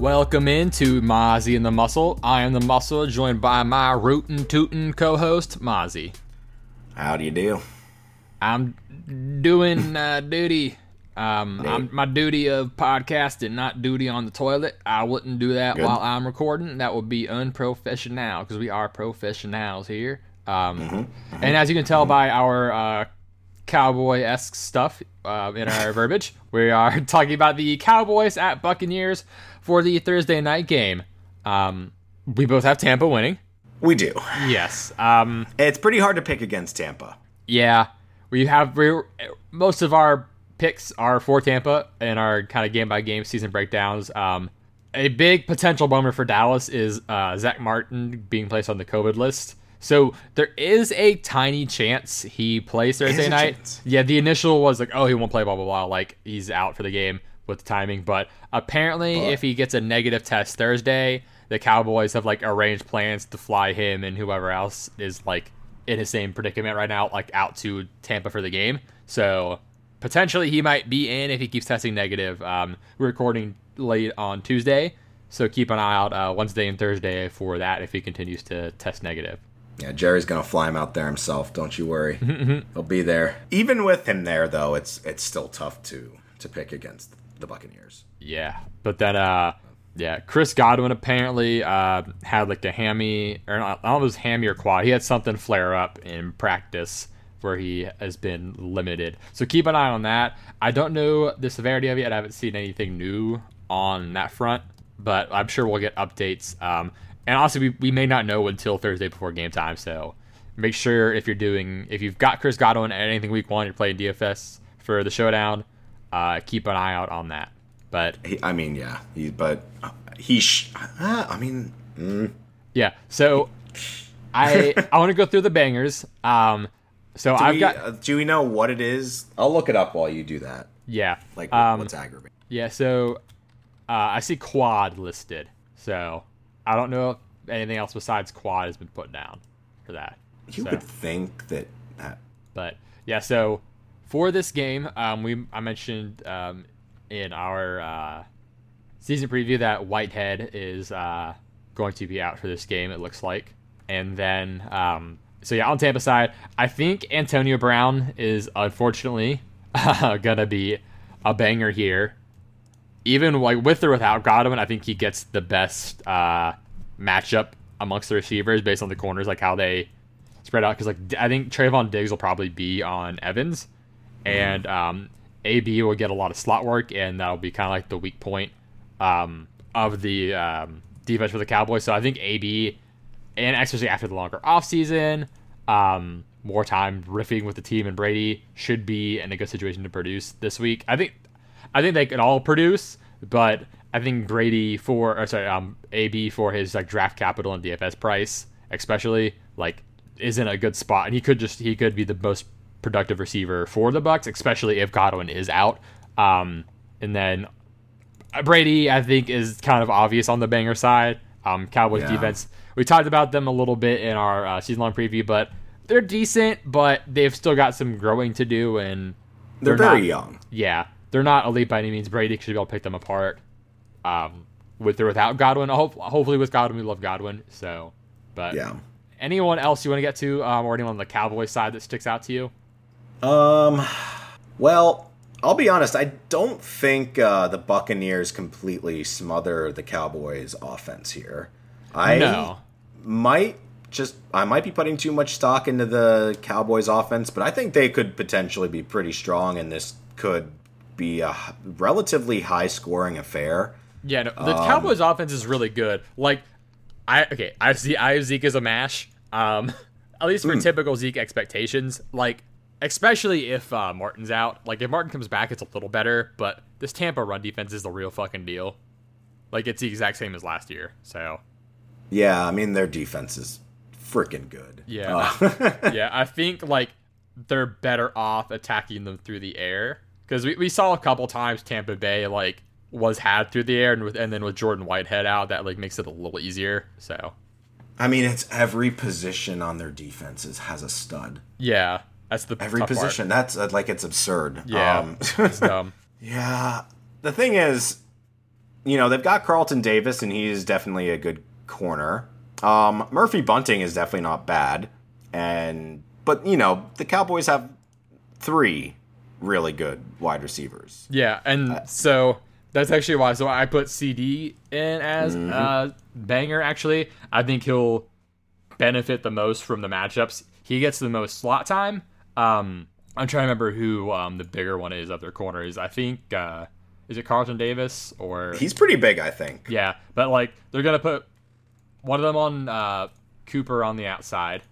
Welcome into Mozzie and the Muscle. I am the Muscle, joined by my rootin' tootin' co-host, Mozzie. How do you do? I'm doing duty. My duty of podcasting, not duty on the toilet. I wouldn't do that while I'm recording. That would be unprofessional, because we are professionals here. And as you can tell by our Cowboy-esque stuff in our verbiage, we are talking about the Cowboys at Buccaneers for the Thursday night game. We both have Tampa winning. We do. Yes. It's pretty hard to pick against Tampa. Yeah. Most of our picks are for Tampa in our kind of game-by-game season breakdowns. A big potential bummer for Dallas is Zach Martin being placed on the COVID list. So there is a tiny chance he plays Thursday night. Yeah, the initial was like, oh, he won't play, blah, blah, blah. Like, he's out for the game with the timing. But apparently if he gets a negative test Thursday, the Cowboys have, like, arranged plans to fly him and whoever else is, like, in his same predicament right now, like, out to Tampa for the game. So potentially he might be in if he keeps testing negative. We're recording late on Tuesday, so keep an eye out Wednesday and Thursday for that if he continues to test negative. Yeah, Jerry's going to fly him out there himself, don't you worry. He'll be there. Even with him there, though, it's still tough to pick against the Buccaneers. Yeah, but then, Chris Godwin apparently had, like, a hammy, or I don't know if it was hammy or quad. He had something flare up in practice where he has been limited. So keep an eye on that. I don't know the severity of it. I haven't seen anything new on that front, but I'm sure we'll get updates. And also, we may not know until Thursday before game time, so make sure if you've got Chris Godwin at anything week one, you're playing DFS for the showdown, keep an eye out on that. But So I want to go through the bangers. Do we know what it is? I'll look it up while you do that. Yeah, like what's aggravating? Yeah, so I see quad listed, so I don't know if anything else besides quad has been put down for that. You would think that. But, yeah, so for this game, I mentioned in our season preview that Whitehead is going to be out for this game, it looks like. And then, on Tampa side, I think Antonio Brown is unfortunately going to be a banger here. Even like with or without Godwin, I think he gets the best matchup amongst the receivers based on the corners, like how they spread out. Because like I think Trayvon Diggs will probably be on Evans, and AB will get a lot of slot work, and that'll be kind of like the weak point of the defense for the Cowboys. So I think AB, and especially after the longer offseason, more time riffing with the team and Brady, should be in a good situation to produce this week. I think they could all produce, but I think AB for his like draft capital and DFS price, especially, like, is in a good spot, and he could be the most productive receiver for the Bucs, especially if Godwin is out. And then Brady, I think, is kind of obvious on the banger side. Cowboys defense, we talked about them a little bit in our season long preview, but they're decent, but they've still got some growing to do, and they're very young. Yeah. They're not elite by any means. Brady should be able to pick them apart with or without Godwin. Hopefully with Godwin, we love Godwin. So, but anyone else you want to get to or anyone on the Cowboys side that sticks out to you? Well, I'll be honest. I don't think the Buccaneers completely smother the Cowboys offense here. I might be putting too much stock into the Cowboys offense, but I think they could potentially be pretty strong, and this could be a relatively high-scoring affair. Yeah, no, the Cowboys' offense is really good. Like, I have Zeke as a mash. At least for typical Zeke expectations, like Especially if Martin's out. Like, if Martin comes back, it's a little better, but this Tampa run defense is the real fucking deal. Like, it's the exact same as last year, so. Yeah, I mean, their defense is freaking good. Yeah. Yeah, I think, like, they're better off attacking them through the air. Because we saw a couple times Tampa Bay, like, was had through the air, and then with Jordan Whitehead out, that, like, makes it a little easier, so. I mean, it's every position on their defenses has a stud. Yeah. That's the every position. Part. That's like it's absurd. Yeah, it's dumb. Yeah. The thing is, you know, they've got Carlton Davis, and he's definitely a good corner. Murphy Bunting is definitely not bad, but you know the Cowboys have three really good wide receivers. Yeah, and so that's actually why. So I put CD in as a banger. Actually, I think he'll benefit the most from the matchups. He gets the most slot time. I'm trying to remember who the bigger one is of their corner is. I think, is it Carlton Davis? Or he's pretty big, I think. Yeah, but like they're going to put one of them on Cooper on the outside.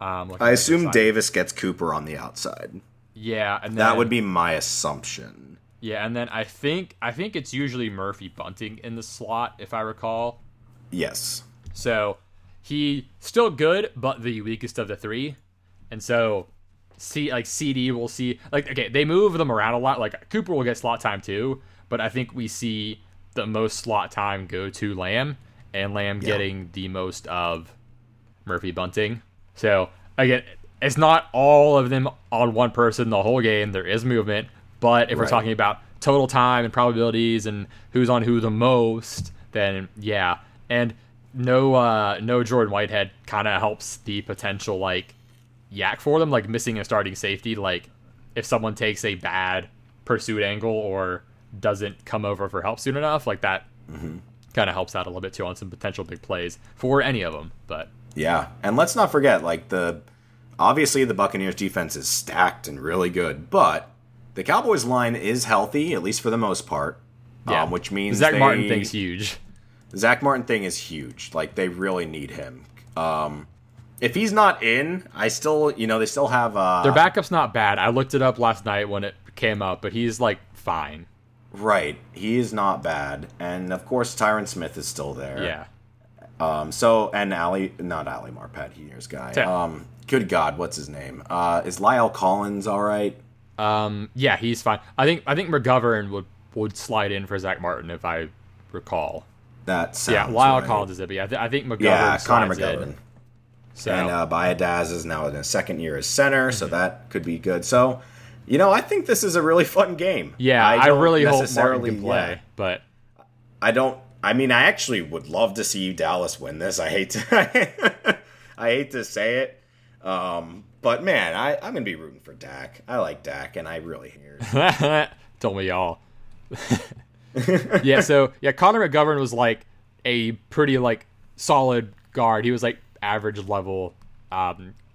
I assume Davis gets Cooper on the outside. Yeah. And then, that would be my assumption. Yeah, and then I think it's usually Murphy Bunting in the slot, if I recall. Yes. So he's still good, but the weakest of the three. And so... CD will see, like, okay, they move them around a lot. Like, Cooper will get slot time too, but I think we see the most slot time go to Lamb, and Lamb getting the most of Murphy Bunting. So, again, it's not all of them on one person the whole game. There is movement, but if we're talking about total time and probabilities and who's on who the most, then yeah. And no Jordan Whitehead kind of helps the potential, like, yak for them, like missing a starting safety. Like if someone takes a bad pursuit angle or doesn't come over for help soon enough, like that kind of helps out a little bit too on some potential big plays for any of them. But yeah, and let's not forget, like obviously the Buccaneers defense is stacked and really good, but the Cowboys line is healthy, at least for the most part. Yeah, which means the Zach Martin thing is huge. Like they really need him. If he's not in, they still have... Their backup's not bad. I looked it up last night when it came up, but he's, like, fine. Right. He is not bad. And, of course, Tyron Smith is still there. Yeah. And not Ali Marpet, here's guy. Good God, what's his name? Is Lyle Collins all right? Yeah, he's fine. I think McGovern would slide in for Zach Martin, if I recall. That sounds yeah, Lyle right. Collins is it, but I think McGovern Connor McGovern. In. So. And Bayadaz is now in his second year as center, so that could be good. So, you know, I think this is a really fun game. Yeah, I really hope Martin can play, but... I actually would love to see Dallas win this. I hate to say it, but, man, I'm going to be rooting for Dak. I like Dak, and I really hate. Told me y'all. Yeah, Connor McGovern was, like, a pretty, like, solid guard. He was, like, average level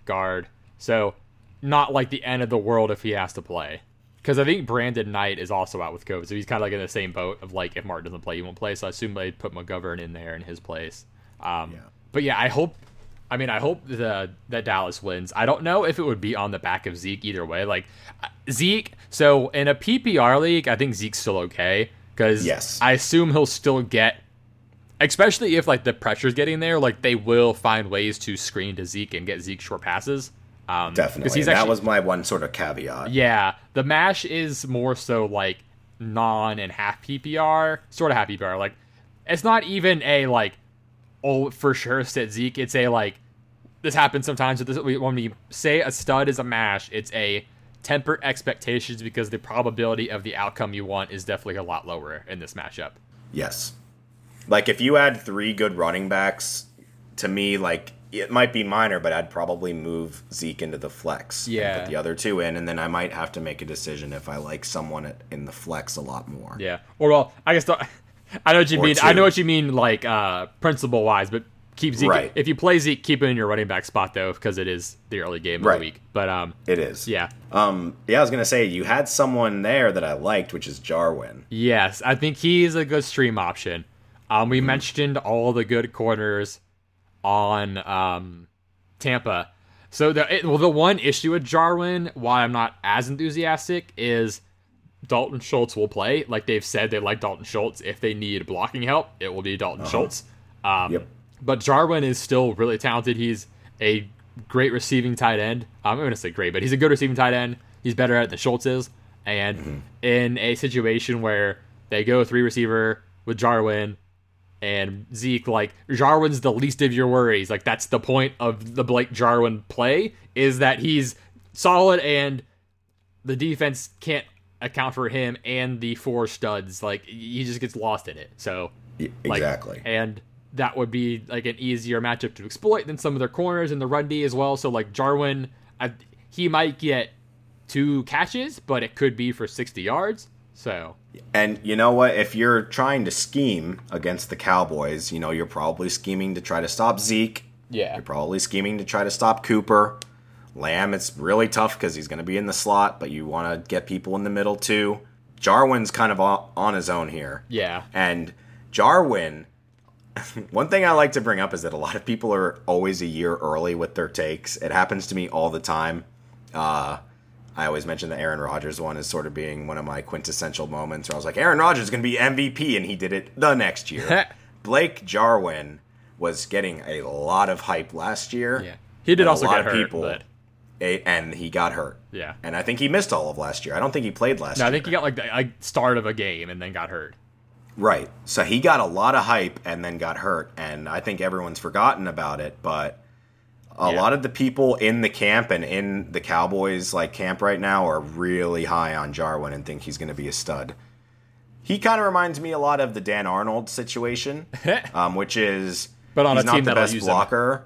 guard, so not like the end of the world if he has to play, because I think Brandon Knight is also out with COVID, so he's kind of like in the same boat of like if Martin doesn't play he won't play, so I assume they'd put McGovern in there in his place. But yeah, I hope that Dallas wins. I don't know if it would be on the back of Zeke either way, like Zeke, so in a PPR league I think Zeke's still okay, because I assume he'll still get, especially if like the pressure's getting there, like they will find ways to screen to Zeke and get Zeke short passes. Definitely, that was my one sort of caveat. Yeah, the mash is more so like non and half PPR, sort of half PPR. Like it's not even a like, oh for sure sit Zeke. It's a like this happens sometimes. When we say a stud is a mash, it's a temper expectations because the probability of the outcome you want is definitely a lot lower in this matchup. Yes. Like, if you had three good running backs, to me, like, it might be minor, but I'd probably move Zeke into the flex. Yeah. And put the other two in, and then I might have to make a decision if I like someone in the flex a lot more. Yeah. Or, well, I guess I know what you mean. I know what you mean, like, principle-wise, but keep Zeke. Right. If you play Zeke, keep it in your running back spot, though, because it is the early game of the week. But it is. Yeah. Yeah, I was going to say, you had someone there that I liked, which is Jarwin. Yes. I think he's a good stream option. We mentioned all the good corners on Tampa. So the one issue with Jarwin, why I'm not as enthusiastic, is Dalton Schultz will play. Like they've said, they like Dalton Schultz. If they need blocking help, it will be Dalton Schultz. Yep. But Jarwin is still really talented. He's a great receiving tight end. I'm going to say great, but he's a good receiving tight end. He's better at it than Schultz is. And in a situation where they go three receiver with Jarwin and Zeke, like Jarwin's the least of your worries. Like that's the point of the Blake Jarwin play, is that he's solid and the defense can't account for him and the four studs. Like he just gets lost in it. So exactly. And that would be like an easier matchup to exploit than some of their corners in the run D as well. So like Jarwin, he might get 2 catches, but it could be for 60 yards. So, and you know what? If you're trying to scheme against the Cowboys, you know, you're probably scheming to try to stop Zeke. Yeah. You're probably scheming to try to stop Cooper. Lamb, it's really tough because he's going to be in the slot, but you want to get people in the middle too. Jarwin's kind of on his own here. Yeah. And Jarwin, one thing I like to bring up is that a lot of people are always a year early with their takes. It happens to me all the time. I always mention the Aaron Rodgers one as sort of being one of my quintessential moments where I was like, Aaron Rodgers is going to be MVP, and he did it the next year. Blake Jarwin was getting a lot of hype last year. Yeah, he did also get hurt, but... and he got hurt. Yeah. And I think he missed all of last year. I don't think he played last year. No, I think he got like the start of a game and then got hurt. Right. So he got a lot of hype and then got hurt, and I think everyone's forgotten about it, but... A lot of the people in the camp and in the Cowboys like camp right now are really high on Jarwin and think he's going to be a stud. He kind of reminds me a lot of the Dan Arnold situation, which is but on he's a not team the best blocker,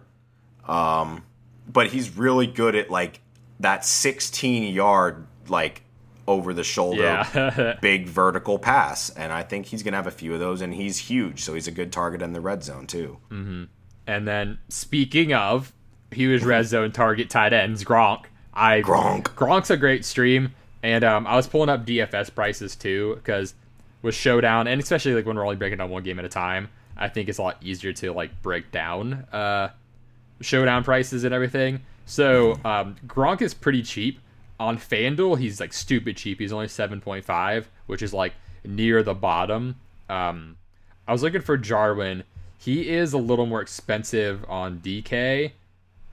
but he's really good at like that 16-yard like over the shoulder big vertical pass, and I think he's going to have a few of those. And he's huge, so he's a good target in the red zone too. Mm-hmm. And then speaking of. He was red zone target tight ends. Gronk's a great stream, and I was pulling up DFS prices too because with Showdown, and especially like when we're only breaking down one game at a time, I think it's a lot easier to like break down Showdown prices and everything. So Gronk is pretty cheap on FanDuel. He's like stupid cheap. He's only 7.5, which is like near the bottom. I was looking for Jarwin. He is a little more expensive on DK.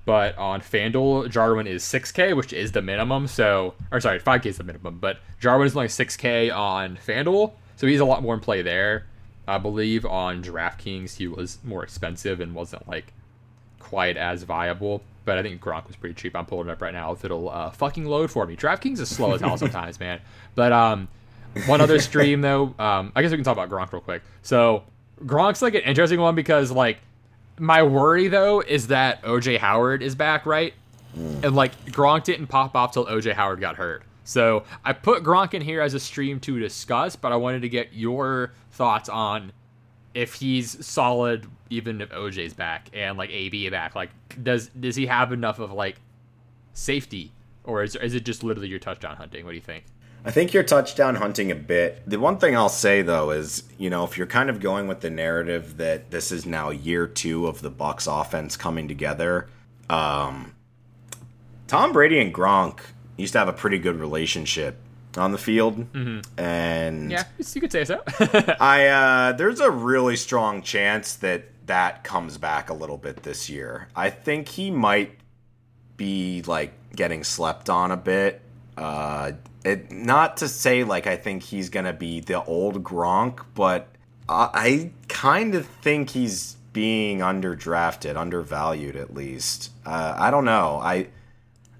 But on FanDuel, Jarwin is 6K, which is the minimum. So, 5K is the minimum. But Jarwin is only 6K on FanDuel, so he's a lot more in play there. I believe on DraftKings, he was more expensive and wasn't like quite as viable. But I think Gronk was pretty cheap. I'm pulling it up right now. If it'll fucking load for me, DraftKings is slow as hell sometimes, man. But one other stream though, I guess we can talk about Gronk real quick. So Gronk's like an interesting one because like. My worry, though, is that O.J. Howard is back, right? And, like, Gronk didn't pop off till O.J. Howard got hurt. So I put Gronk in here as a stream to discuss, but I wanted to get your thoughts on if he's solid even if O.J.'s back and, like, A.B. back. Like, does he have enough of, like, safety? Or is it just literally your touchdown hunting? What do you think? I think you're touchdown hunting a bit. The one thing I'll say, though, is, you know, if you're kind of going with the narrative that this is now year 2 of the Bucs offense coming together, Tom Brady and Gronk used to have a pretty good relationship on the field. Mm-hmm. And yeah, you could say so. There's a really strong chance that comes back a little bit this year. I think he might be, like, getting slept on a bit. Not to say, like, I think he's going to be the old Gronk, but I kind of think he's being underdrafted, undervalued at least. I don't know.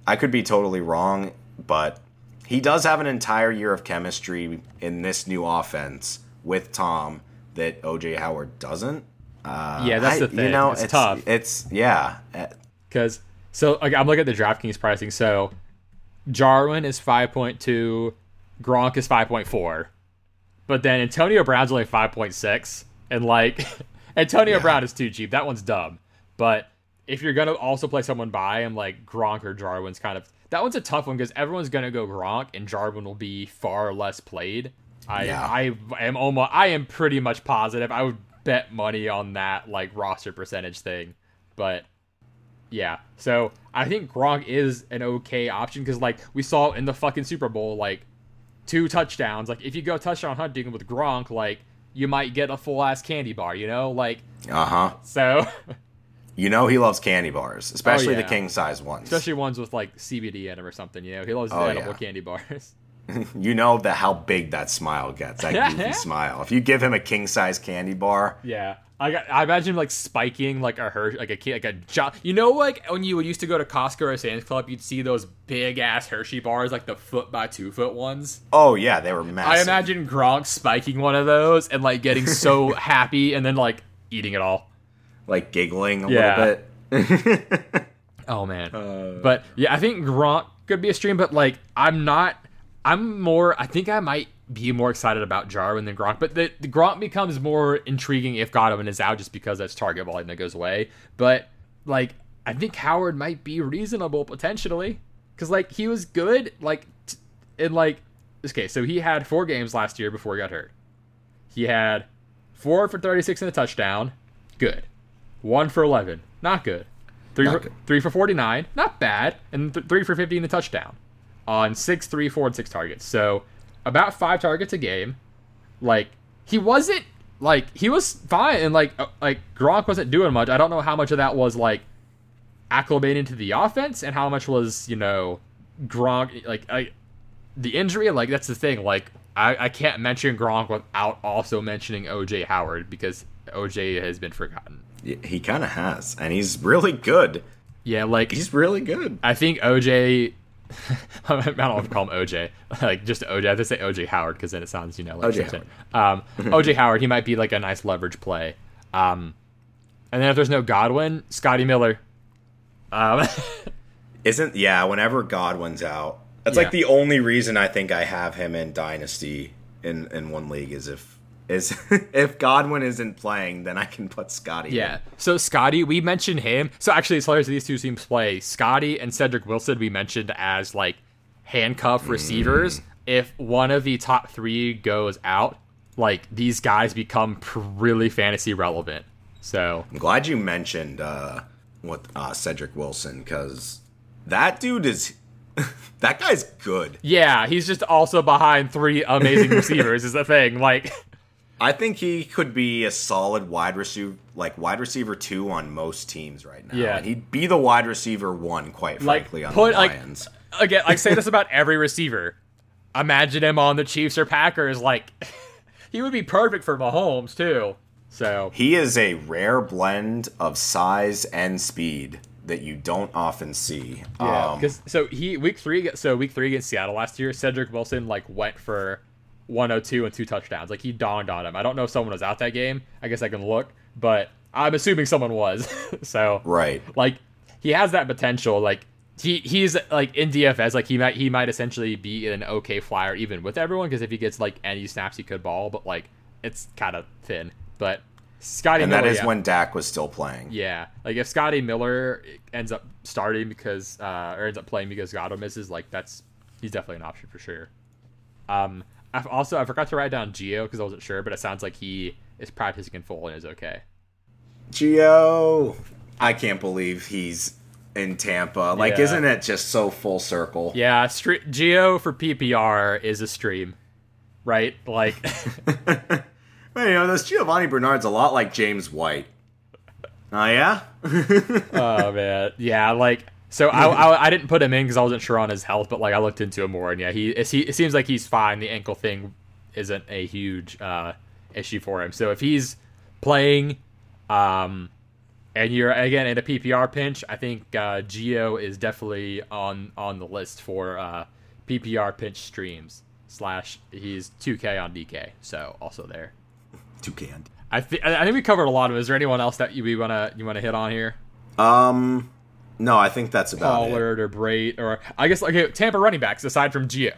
I could be totally wrong, but he does have an entire year of chemistry in this new offense with Tom that O.J. Howard doesn't. That's the thing. You know, it's tough. It's, yeah. Because, so, like, I'm looking at the DraftKings pricing, so... Jarwin is 5.2, Gronk is 5.4, but then Antonio Brown's only 5.6, and like Antonio Brown is too cheap. That one's dumb. But if you're gonna also play someone by him, like Gronk or Jarwin's kind of that one's a tough one because everyone's gonna go Gronk, and Jarwin will be far less played. I am pretty much positive. I would bet money on that like roster percentage thing, but. Yeah. So I think Gronk is an okay option because, like, we saw in the fucking Super Bowl, like, 2 touchdowns. Like, if you go touchdown hunting with Gronk, like, you might get a full-ass candy bar, you know? Like, so... You know he loves candy bars, especially the king-size ones. Especially ones with, like, CBD in them or something, you know? He loves edible candy bars. You know the how big that smile gets, that goofy smile. If you give him a king-size candy bar... Yeah. I imagine, like, spiking, like, a Hershey, like a job. You know, like, when you used to go to Costco or Sam's Club, you'd see those big-ass Hershey bars, like the foot-by-2-foot ones? Oh, yeah, they were massive. I imagine Gronk spiking one of those and, like, getting so happy and then, like, eating it all. Like, giggling a little bit. Oh, man. But, yeah, I think Gronk could be a stream, but, like, I think I might be more excited about Jarwin than Gronk. But the Gronk becomes more intriguing if Godwin is out just because that's target volume that goes away. But, like, I think Howard might be reasonable, potentially. Because, like, he was good, like, okay, so he had 4 games last year before he got hurt. He had 4 for 36 and a touchdown. Good. 1 for 11, not good. Good. 3 for 49, not bad, and 3 for 50 in the touchdown on 6, 3, 4, and 6 targets. So about 5 targets a game. Like he was fine, and like Gronk wasn't doing much. I don't know how much of that was like acclimating to the offense, and how much was Gronk the injury. Like that's the thing. Like I can't mention Gronk without also mentioning O.J. Howard because O.J. has been forgotten. He kind of has, and he's really good. Yeah, like... He's really good. I think O.J. I don't know if I call him O.J. Like, just O.J. I have to say O.J. Howard, because then it sounds, like... O.J. Howard. O.J. Howard, he might be, like, a nice leverage play. And then if there's no Godwin, Scotty Miller. Whenever Godwin's out. That's, like, the only reason I think I have him in Dynasty in one league is if Godwin isn't playing, then I can put Scotty in. So Scotty, we mentioned him. So actually, as far as these two teams play, Scotty and Cedric Wilson, we mentioned as like handcuff receivers. If one of the top 3 goes out, like these guys become really fantasy relevant. So I'm glad you mentioned Cedric Wilson, because that dude is... that guy's good. Yeah, he's just also behind 3 amazing receivers is the thing. Like... I think he could be a solid wide receiver 2 on most teams right now. Yeah. And he'd be the wide receiver 1, quite frankly, on the Lions. Again, I say this about every receiver. Imagine him on the Chiefs or Packers. Like, he would be perfect for Mahomes, too. So he is a rare blend of size and speed that you don't often see. Yeah, week three against Seattle last year, Cedric Wilson, like, went for 102 and 2 touchdowns. Like, he dawned on him. I don't know if someone was out that game. I guess I can look, but I'm assuming someone was. So right, like, he has that potential. Like he's like in DFS, like he might essentially be an okay flyer even with everyone, because if he gets like any snaps, he could ball, but like it's kind of thin. But Scotty Miller, that is when Dak was still playing. Yeah, like if Scotty Miller ends up starting because or ends up playing because Godwin misses, like he's definitely an option for sure. I forgot to write down Gio because I wasn't sure, but it sounds like he is practicing in full and is okay. Gio! I can't believe he's in Tampa. Like, isn't it just so full circle? Yeah, Gio for PPR is a stream, right? Like... Well, this Giovanni Bernard's a lot like James White. Oh, yeah? Oh, man. Yeah, like... So I didn't put him in because I wasn't sure on his health, but like I looked into him more, and it seems like he's fine. The ankle thing isn't a huge issue for him. So if he's playing, and you're again in a PPR pinch, I think Gio is definitely on the list for PPR pinch streams. / he's 2K on DK, so also there. 2K on DK. I think we covered a lot of it. Is there anyone else that you wanna hit on here? No, I think that's about it. Pollard or Brait, or I guess Tampa running backs aside from Gio,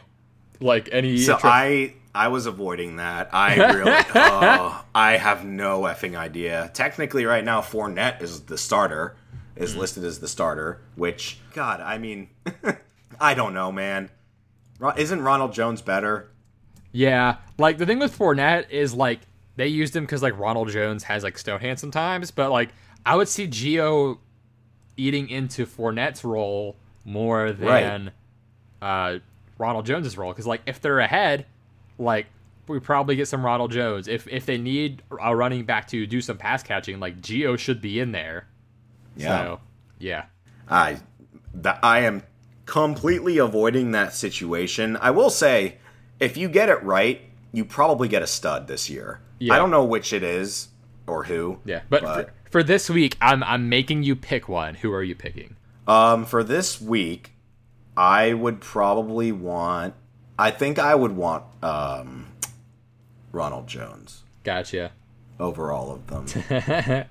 like any. So I was avoiding that. I really I have no effing idea. Technically, right now Fournette is the starter, listed as the starter. Which God, I mean, I don't know, man. Isn't Ronald Jones better? Yeah, like the thing with Fournette is like they used him because like Ronald Jones has like stone hands sometimes, but like I would see Gio eating into Fournette's role more than Ronald Jones's role. Because, like, if they're ahead, like, we probably get some Ronald Jones. If they need a running back to do some pass catching, like, Geo should be in there. Yeah. So, yeah. I am completely avoiding that situation. I will say, if you get it right, you probably get a stud this year. Yeah. I don't know which it is or who. Yeah, but for this week, I'm making you pick one. Who are you picking? For this week, I would probably want... I think I would want Ronald Jones. Gotcha. Over all of them.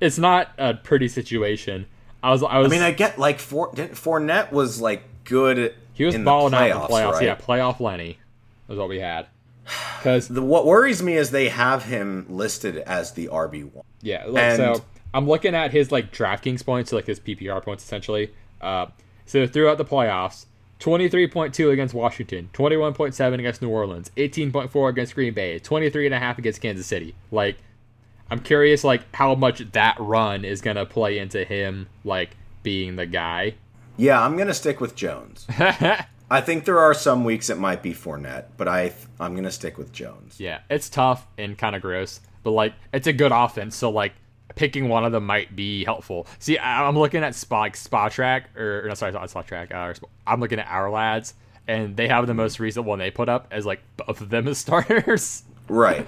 It's not a pretty situation. I mean, I get, like, Fournette was, like, good. He was balling out in the playoffs. Right? Yeah, playoff Lenny was what we had. Because what worries me is they have him listed as the RB1. Yeah, like, so I'm looking at his, like, DraftKings points, so, like, his PPR points essentially. So throughout the playoffs, 23.2 against Washington, 21.7 against New Orleans, 18.4 against Green Bay, 23.5 against Kansas City. Like, I'm curious, like, how much that run is gonna play into him, like, being the guy. Yeah, I'm gonna stick with Jones. I think there are some weeks it might be Fournette, but I'm gonna stick with Jones. Yeah, it's tough and kind of gross, but, like, it's a good offense, so, like, picking one of them might be helpful. See, I'm looking at I'm looking at Our Lads, and they have the most recent one they put up as, like, both of them as starters. Right.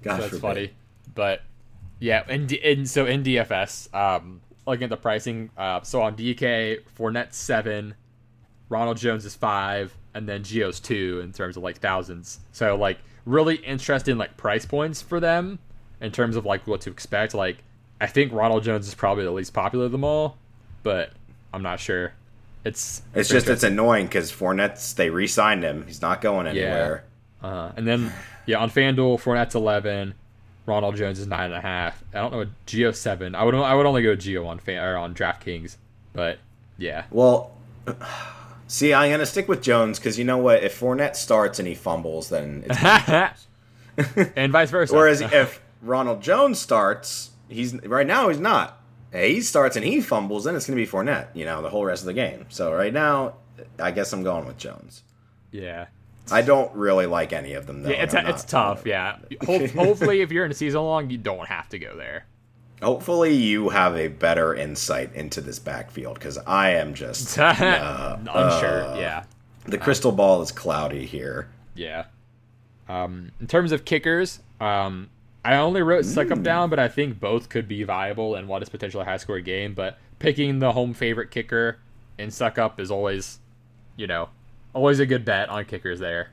Gosh, so that's funny. But yeah, and so in DFS, looking at the pricing, so on DK, Fournette's 7, Ronald Jones is 5, and then Gio's 2 in terms of, like, thousands. So, like, really interesting, like, price points for them in terms of, like, what to expect. Like, I think Ronald Jones is probably the least popular of them all, but I'm not sure. It's just it's annoying because Fournette's, they re-signed him. He's not going anywhere. Yeah. And then yeah, on FanDuel, Fournette's 11, Ronald Jones is 9.5. I don't know, Geo 7. I would only go Geo on DraftKings, but yeah. Well, see, I'm gonna stick with Jones because you know what? If Fournette starts and he fumbles, then it's Jones. And vice versa. Whereas if Ronald Jones starts, he's not. He starts and he fumbles, then it's gonna be Fournette. You know, the whole rest of the game. So right now, I guess I'm going with Jones. Yeah. I don't really like any of them, though. Yeah, it's tough, yeah. Hopefully, if you're in a season long, you don't have to go there. Hopefully, you have a better insight into this backfield, because I am just... unsure, yeah. The crystal ball is cloudy here. Yeah. In terms of kickers, I only wrote Suckup down, but I think both could be viable in what is potentially a high-score game, but picking the home favorite kicker in Suckup is always, you know... Always a good bet on kickers there.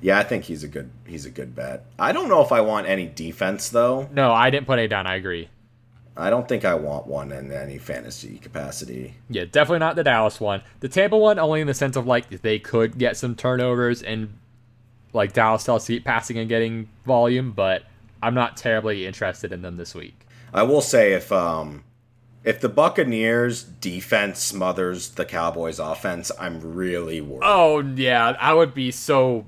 Yeah, I think he's a good bet. I don't know if I want any defense, though. No, I didn't put any down. I agree. I don't think I want one in any fantasy capacity. Yeah, definitely not the Dallas one. The Tampa one only in the sense of, like, they could get some turnovers and, like, Dallas still keep passing and getting volume, but I'm not terribly interested in them this week. I will say if the Buccaneers' defense smothers the Cowboys' offense, I'm really worried. Oh, yeah. I would be so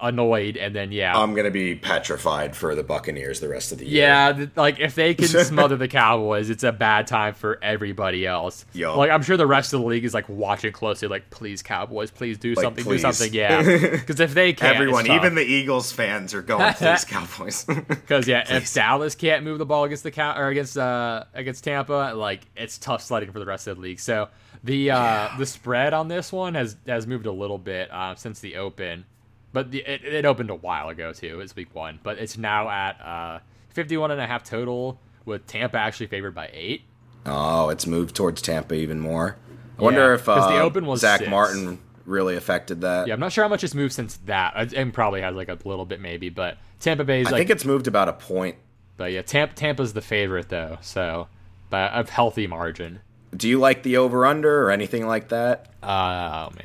annoyed, and then, yeah. I'm going to be petrified for the Buccaneers the rest of the year. Yeah, like, if they can smother the Cowboys, it's a bad time for everybody else. Yo. Like, I'm sure the rest of the league is, like, watching closely, like, please, Cowboys, please do something, please. Do something, yeah. Because if they can't, everyone, even the Eagles fans are going, please, Cowboys. Because, yeah, please. If Dallas can't move the ball against against Tampa, like, it's tough sledding for the rest of the league. So the spread on this one has moved a little bit since the open. But it opened a while ago, too. It's week one. But it's now at 51.5 total, with Tampa actually favored by 8. Oh, it's moved towards Tampa even more. I wonder if the open was Zach 6. Martin really affected that. Yeah, I'm not sure how much it's moved since that. It probably has, like, a little bit maybe. But Tampa Bay's, I think it's moved about a point. But, yeah, Tampa's the favorite, though. So, by a healthy margin. Do you like the over-under or anything like that? Oh,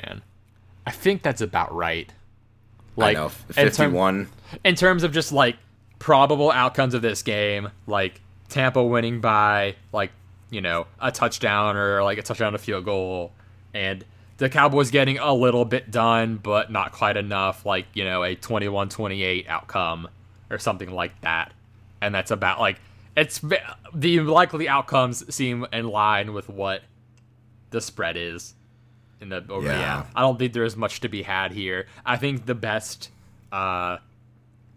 man. I think that's about right. Like, I know, 51. In terms of just, like, probable outcomes of this game, like, Tampa winning by, like, you know, a touchdown or, like, a touchdown to field goal, and the Cowboys getting a little bit done, but not quite enough, like, you know, a 21-28 outcome or something like that. And that's about, like, It's the likely outcomes seem in line with what the spread is in the over the app. I don't think there's much to be had here. I think the best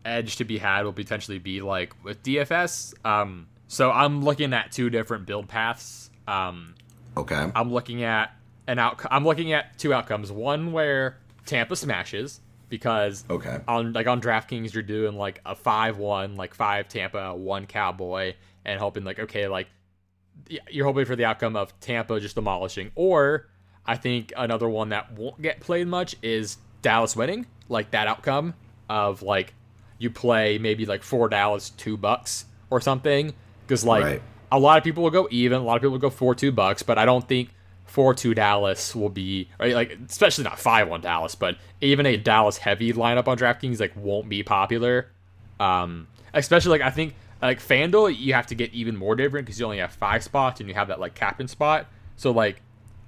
edge to be had will potentially be like with DFS. So I'm looking at two different build paths. Okay. I'm looking at an outcome. I'm looking at two outcomes. One where Tampa smashes. Because on DraftKings you're doing like a 5-1, like 5 Tampa, 1 Cowboy, and hoping like you're hoping for the outcome of Tampa just demolishing. Or I think another one that won't get played much is Dallas winning, like that outcome of like you play maybe like 4 Dallas, $2 or something, because like a lot of people will go even, a lot of people will go 4-2 bucks, but I don't think 4-2 Dallas will be, like, especially not 5-1 Dallas, but even a Dallas heavy lineup on DraftKings like won't be popular. Especially like I think like FanDuel you have to get even more different because you only have 5 spots and you have that like captain spot. So like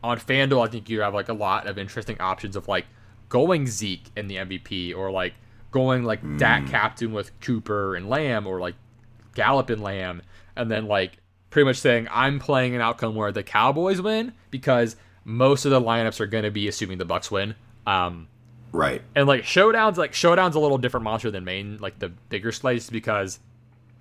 on FanDuel I think you have like a lot of interesting options of like going Zeke in the MVP or like going like Dak captain with Cooper and Lamb or like Gallup and Lamb, and then like pretty much saying I'm playing an outcome where the Cowboys win because most of the lineups are going to be assuming the Bucs win. And like showdown's a little different monster than main, like the bigger slates, because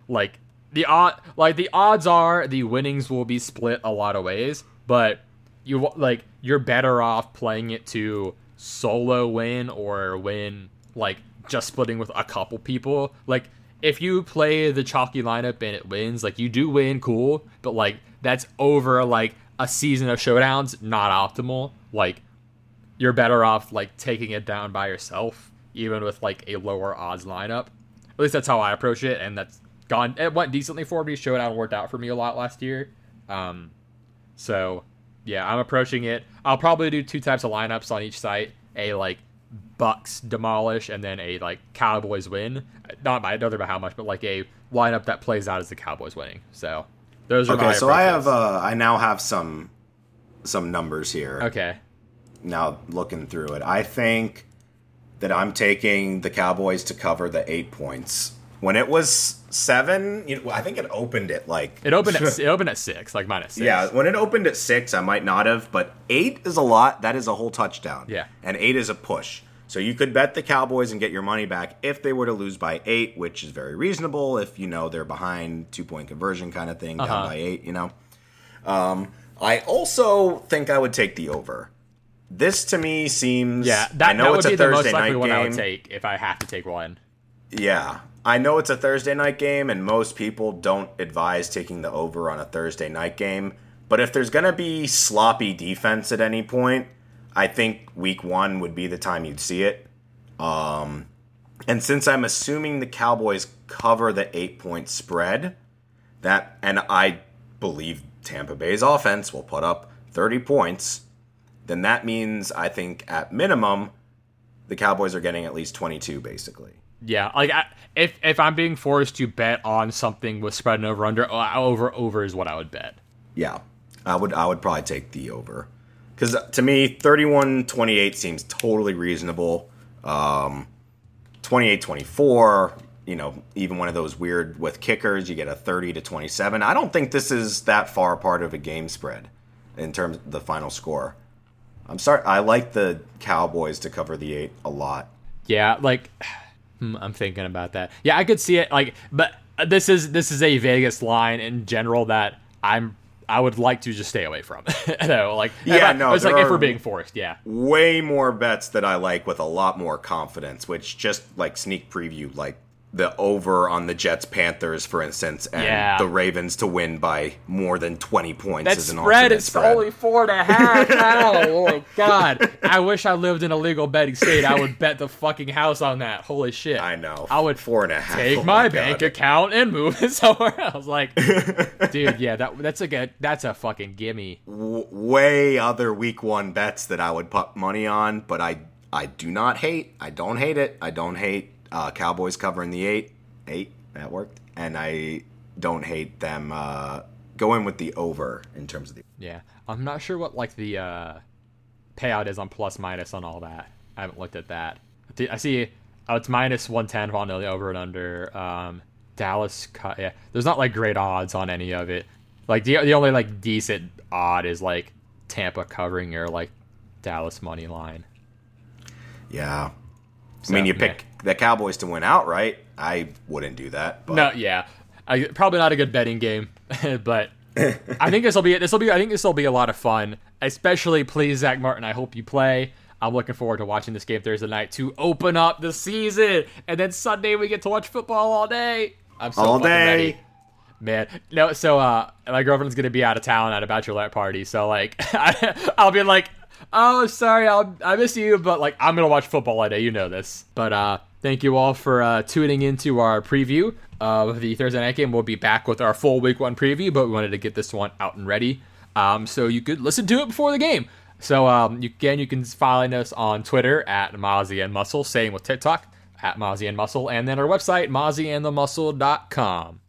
like the odds are the winnings will be split a lot of ways, but you like you're better off playing it to solo win or win like just splitting with a couple people. Like if you play the chalky lineup and it wins, like you do win, cool, but like that's over like a season of showdowns, not optimal. Like you're better off like taking it down by yourself, even with like a lower odds lineup. At least that's how I approach it, and that's gone. It went decently for me. Showdown worked out for me a lot last year, so yeah, I'm approaching it. I'll probably do two types of lineups on each site: a like Bucks demolish and then a like Cowboys win, not by another by how much, but like a lineup that plays out as the Cowboys winning. So those are okay. So approaches. I have I now have some numbers here. Okay. Now looking through it, I think that I'm taking the Cowboys to cover the 8 points. When it was 7, I think it opened at like it opened at 6, like -6. Yeah, when it opened at 6, I might not have, but 8 is a lot. That is a whole touchdown. Yeah, and 8 is a push. So you could bet the Cowboys and get your money back if they were to lose by 8, which is very reasonable. If they're behind 2-point conversion kind of thing, down by 8. I also think I would take the over. This to me seems that would be the most likely one I would take if I have to take one. Yeah. I know it's a Thursday night game, and most people don't advise taking the over on a Thursday night game. But if there's going to be sloppy defense at any point, I think week one would be the time you'd see it. And since I'm assuming the Cowboys cover the 8-point spread, and I believe Tampa Bay's offense will put up 30 points, then that means I think at minimum the Cowboys are getting at least 22 basically. Yeah, like if I'm being forced to bet on something with spread and over is what I would bet. Yeah, I would probably take the over, because to me 31-28 seems totally reasonable. 28-24, even one of those weird with kickers, you get a 30-27. I don't think this is that far apart of a game spread in terms of the final score. I'm sorry, I like the Cowboys to cover the 8 a lot. Yeah, like. I'm thinking about that. Yeah, I could see it. Like, but this is a Vegas line in general that I would like to just stay away from. It's like if we're being forced. Yeah, way more bets that I like with a lot more confidence. Which just like sneak preview, like the over on the Jets Panthers, for instance, and the Ravens to win by more than 20 points. That is an spread is only 4.5. Oh my God! I wish I lived in a legal betting state. I would bet the fucking house on that. Holy shit! I know. I would 4.5. Take my bank account and move it somewhere else. Like, dude, yeah, that's a fucking gimme. Way other week one bets that I would put money on, but I do not hate. I don't hate it. I don't hate. Cowboys covering the 8, that worked, and I don't hate them going with the over in terms of the. Yeah, I'm not sure what like the payout is on plus minus on all that. I haven't looked at that. I see it's minus 110 on the over and under. Dallas cut. Yeah, there's not like great odds on any of it. Like the only like decent odd is like Tampa covering your like Dallas money line. Yeah, so, I mean you pick the Cowboys to win outright. I wouldn't do that. But. No, yeah, probably not a good betting game, but. I think this will be a lot of fun, especially please Zach Martin. I hope you play. I'm looking forward to watching this game Thursday night to open up the season, and then Sunday we get to watch football all day. I'm so all day, ready. Man. No, so my girlfriend's gonna be out of town at a bachelorette party, so like I'll be like, oh sorry, I miss you, but like I'm gonna watch football all day. You know this, but thank you all for tuning into our preview of the Thursday night game. We'll be back with our full week one preview, but we wanted to get this one out and ready. So you could listen to it before the game. So you can find us on Twitter at Mozzie and Muscle, same with TikTok at Mozzie and Muscle, and then our website, mozzieandthemuscle.com.